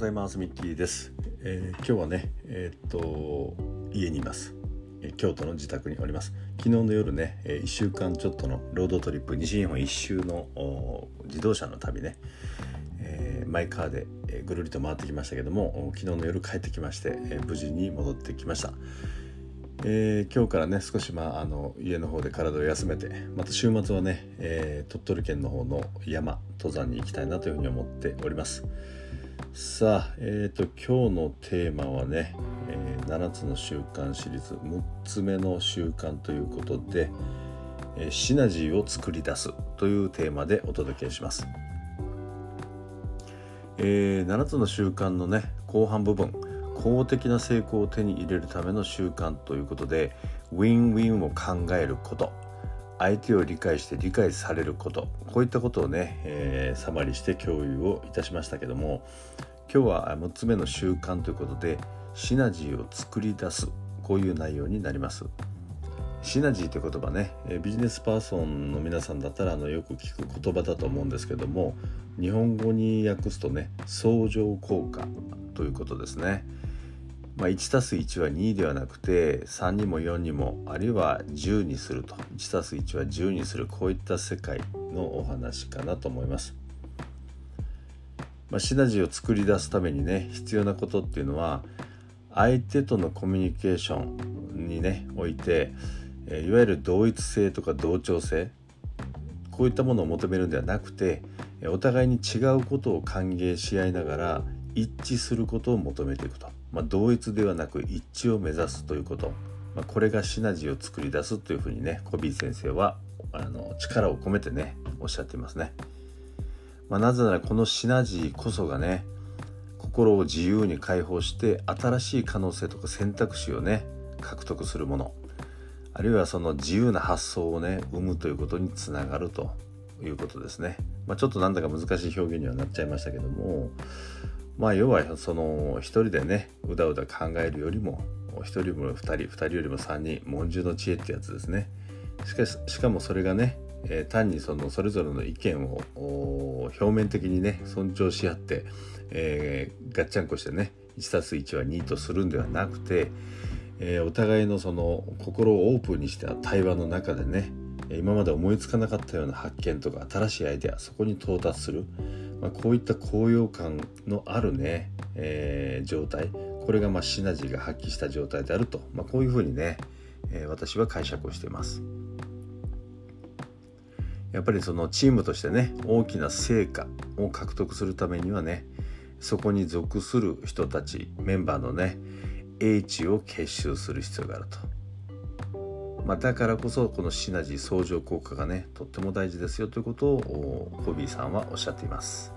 ございます。ミッキーです。今日はね、家にいます。京都の自宅におります。昨日の夜ね、1週間ちょっとのロードトリップ、西日本一周の自動車の旅ね、マイカーでぐるりと回ってきましたけども、昨日の夜帰ってきまして、無事に戻ってきました。今日からね少し、家の方で体を休めて、また週末はね、鳥取県の方の山登山に行きたいなというふうに思っております。さあ、今日のテーマはね、7つの習慣シリーズ6つ目の習慣ということで、シナジーを作り出すというテーマでお届けします。7つの習慣のね後半部分、公的な成功を手に入れるための習慣ということで、ウィンウィンを考えること、相手を理解して理解されること、こういったことをね、サマリして共有をいたしましたけども、今日は6つ目の習慣ということでシナジーを作り出す、こういう内容になります。シナジーという言葉ね、ビジネスパーソンの皆さんだったらよく聞く言葉だと思うんですけども、日本語に訳すとね、相乗効果ということですね。1+1 は2ではなくて3にも4にも、あるいは10にすると、1+1 は10にする、こういった世界のお話かなと思います。シナジーを作り出すためにね必要なことっていうのは、相手とのコミュニケーションにねおいて、いわゆる同一性とか同調性、こういったものを求めるんではなくて、お互いに違うことを歓迎し合いながら一致することを求めていくと、同一ではなく一致を目指すということ、これがシナジーを作り出すというふうにね、コビー先生は力を込めてねおっしゃっていますね。なぜならこのシナジーこそがね、心を自由に解放して新しい可能性とか選択肢をね獲得するもの、あるいはその自由な発想をね生むということにつながるということですね。ちょっとなんだか難しい表現にはなっちゃいましたけども、要はその一人でねうだうだ考えるよりも、一人よりも二人よりも三人、文殊の知恵ってやつですね。しかもそれがね、単にそれぞれの意見を表面的にね尊重し合って、ガッチャンコしてね 1+1 は2とするんではなくて、お互いの心をオープンにした対話の中でね、今まで思いつかなかったような発見とか新しいアイデア、そこに到達する、こういった高揚感のあるね、状態、これがシナジーが発揮した状態であると、こういうふうにね、私は解釈をしています。やっぱりチームとしてね大きな成果を獲得するためにはね、そこに属する人たちメンバーのね英知を結集する必要があると、だからこそこのシナジー、相乗効果がねとっても大事ですよということをコビーさんはおっしゃっています。